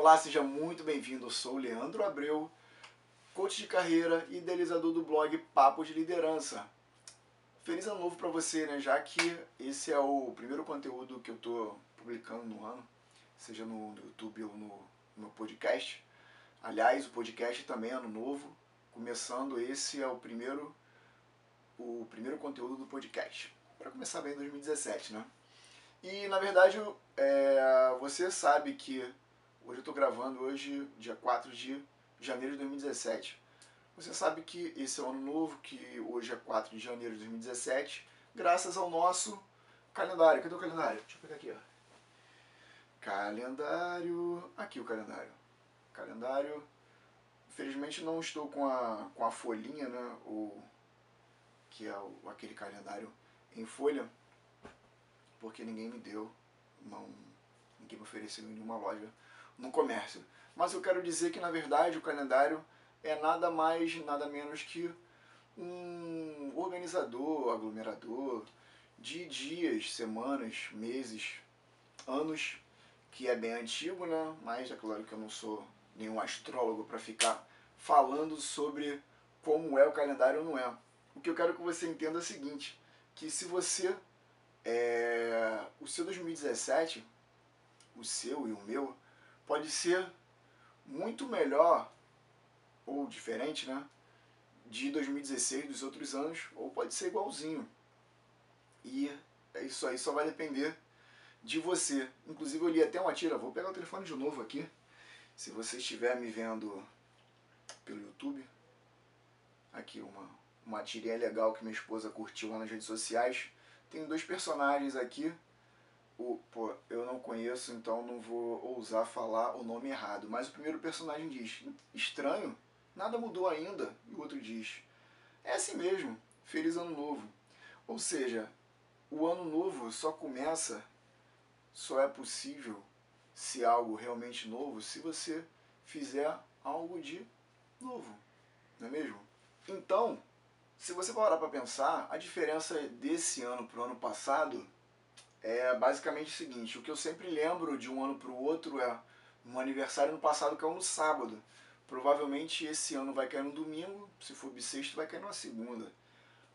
Olá, seja muito bem-vindo. Eu sou o Leandro Abreu, coach de carreira e idealizador do blog Papo de Liderança. Feliz ano novo para você, né? Já que esse é o primeiro conteúdo que eu estou publicando no ano, seja no YouTube ou no meu podcast. Aliás, o podcast também é ano novo. Começando, esse é o primeiro conteúdo do podcast. Para começar bem em 2017, né? E, na verdade, você sabe que hoje eu estou gravando, hoje, dia 4 de janeiro de 2017. Você sabe que esse é o ano novo, que hoje é 4 de janeiro de 2017, graças ao nosso calendário. Cadê o calendário? Deixa eu pegar aqui, ó. Calendário. Aqui o calendário. Calendário. Infelizmente não estou com a folhinha, né? Ou que é aquele calendário em folha, porque ninguém me deu, ninguém me ofereceu em nenhuma loja no comércio. Mas eu quero dizer que, na verdade, o calendário é nada mais, nada menos que um organizador, aglomerador de dias, semanas, meses, anos, que é bem antigo, né? Mas é claro que eu não sou nenhum astrólogo para ficar falando sobre como é o calendário ou não é. O que eu quero que você entenda é o seguinte, que se você, o seu 2017, o seu e o meu, pode ser muito melhor ou diferente, né, de 2016, dos outros anos, ou pode ser igualzinho. E isso aí só vai depender de você. Inclusive eu li até uma tira, vou pegar o telefone de novo aqui, se você estiver me vendo pelo YouTube, aqui uma tirinha legal que minha esposa curtiu lá nas redes sociais. Tem dois personagens aqui. Eu não conheço, então não vou ousar falar o nome errado. Mas o primeiro personagem diz, estranho, nada mudou ainda. E o outro diz, é assim mesmo, feliz ano novo. Ou seja, o ano novo só é possível se algo realmente novo, se você fizer algo de novo, não é mesmo? Então, se você parar para pensar, a diferença desse ano para o ano passado é basicamente o seguinte, o que eu sempre lembro de um ano para o outro é um aniversário no passado caiu no sábado. Provavelmente esse ano vai cair no domingo, se for bissexto vai cair na segunda.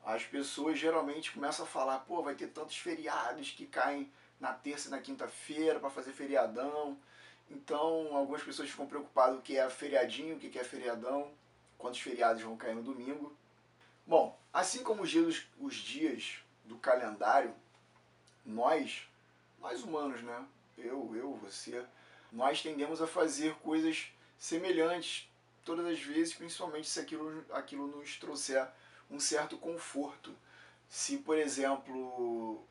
As pessoas geralmente começam a falar, pô, vai ter tantos feriados que caem na terça e na quinta-feira para fazer feriadão. Então algumas pessoas ficam preocupadas o que é feriadinho, o que é feriadão, quantos feriados vão cair no domingo. Bom, assim como os dias do calendário, nós humanos, né? Eu, você, nós tendemos a fazer coisas semelhantes todas as vezes, principalmente se aquilo nos trouxer um certo conforto. Se, por exemplo,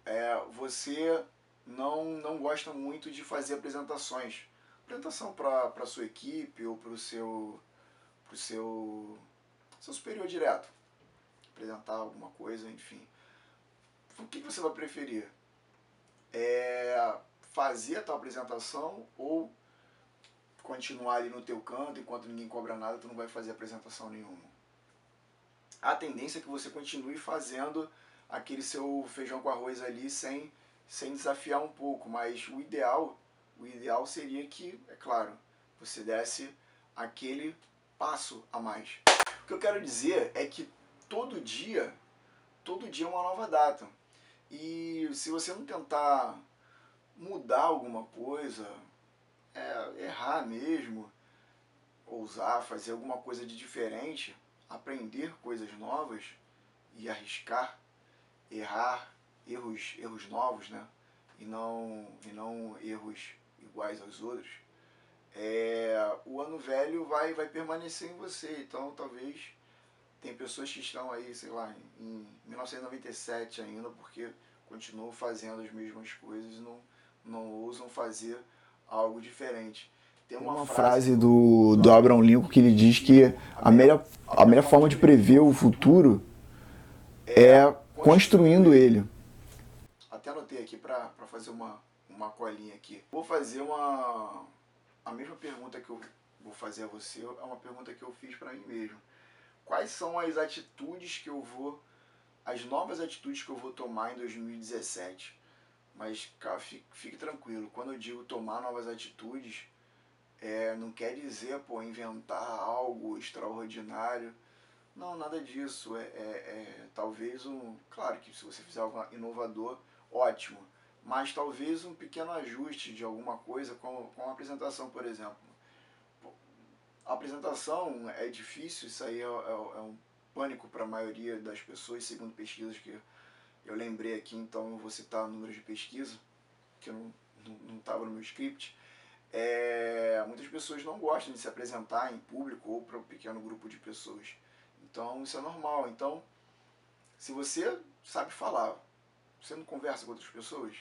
você não gosta muito de fazer apresentações, apresentação para sua equipe ou para o seu superior direto, apresentar alguma coisa, enfim. O que você vai preferir? Fazer a tua apresentação ou continuar ali no teu canto, enquanto ninguém cobra nada, tu não vai fazer apresentação nenhuma. A tendência é que você continue fazendo aquele seu feijão com arroz ali sem desafiar um pouco, mas o ideal seria que, é claro, você desse aquele passo a mais. O que eu quero dizer é que todo dia é uma nova data. E se você não tentar mudar alguma coisa, errar mesmo, ousar, fazer alguma coisa de diferente, aprender coisas novas e arriscar, errar, erros novos, né? E não erros iguais aos outros, o ano velho vai permanecer em você. Então talvez tem pessoas que estão aí, sei lá, em 1997 ainda, porque continuam fazendo as mesmas coisas e não ousam fazer algo diferente. Tem uma frase do Abraham Lincoln que ele diz que a melhor forma de prever o futuro é construindo ele. Até anotei aqui para fazer uma colinha aqui. Vou fazer a mesma pergunta que eu vou fazer a você, é uma pergunta que eu fiz para mim mesmo. Quais são as novas atitudes que eu vou tomar em 2017? Mas, cara, fique tranquilo, quando eu digo tomar novas atitudes, não quer dizer, pô, inventar algo extraordinário. Não, nada disso. Talvez um... Claro que se você fizer algo inovador, ótimo. Mas talvez um pequeno ajuste de alguma coisa com a apresentação, por exemplo. A apresentação é difícil, isso aí é um pânico para a maioria das pessoas, segundo pesquisas que eu lembrei aqui, então não vou citar números de pesquisa, que não estava no meu script. Muitas pessoas não gostam de se apresentar em público ou para um pequeno grupo de pessoas. Então isso é normal. Então, se você sabe falar, você não conversa com outras pessoas?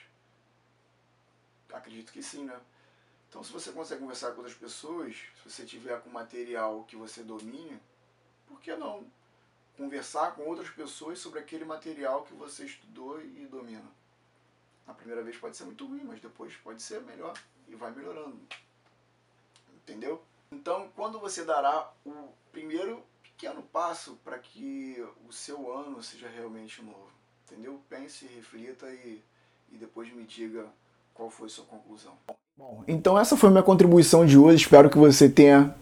Acredito que sim, né? Então, se você consegue conversar com outras pessoas, se você tiver com material que você domine, por que não conversar com outras pessoas sobre aquele material que você estudou e domina? Na primeira vez pode ser muito ruim, mas depois pode ser melhor e vai melhorando. Entendeu? Então, quando você dará o primeiro pequeno passo para que o seu ano seja realmente novo? Entendeu? Pense, reflita e depois me diga qual foi sua conclusão. Bom, então essa foi minha contribuição de hoje, espero que você tenha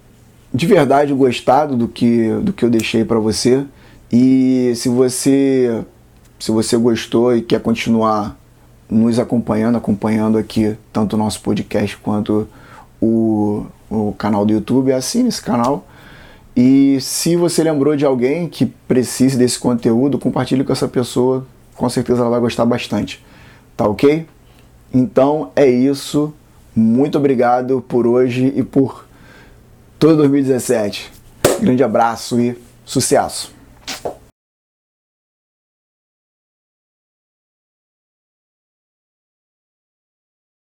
de verdade gostado do que eu deixei para você, e se você gostou e quer continuar nos acompanhando aqui, tanto o nosso podcast quanto o canal do YouTube, assine esse canal, e se você lembrou de alguém que precise desse conteúdo, compartilhe com essa pessoa, com certeza ela vai gostar bastante, tá ok? Então é isso. Muito obrigado por hoje e por todo 2017. Grande abraço e sucesso!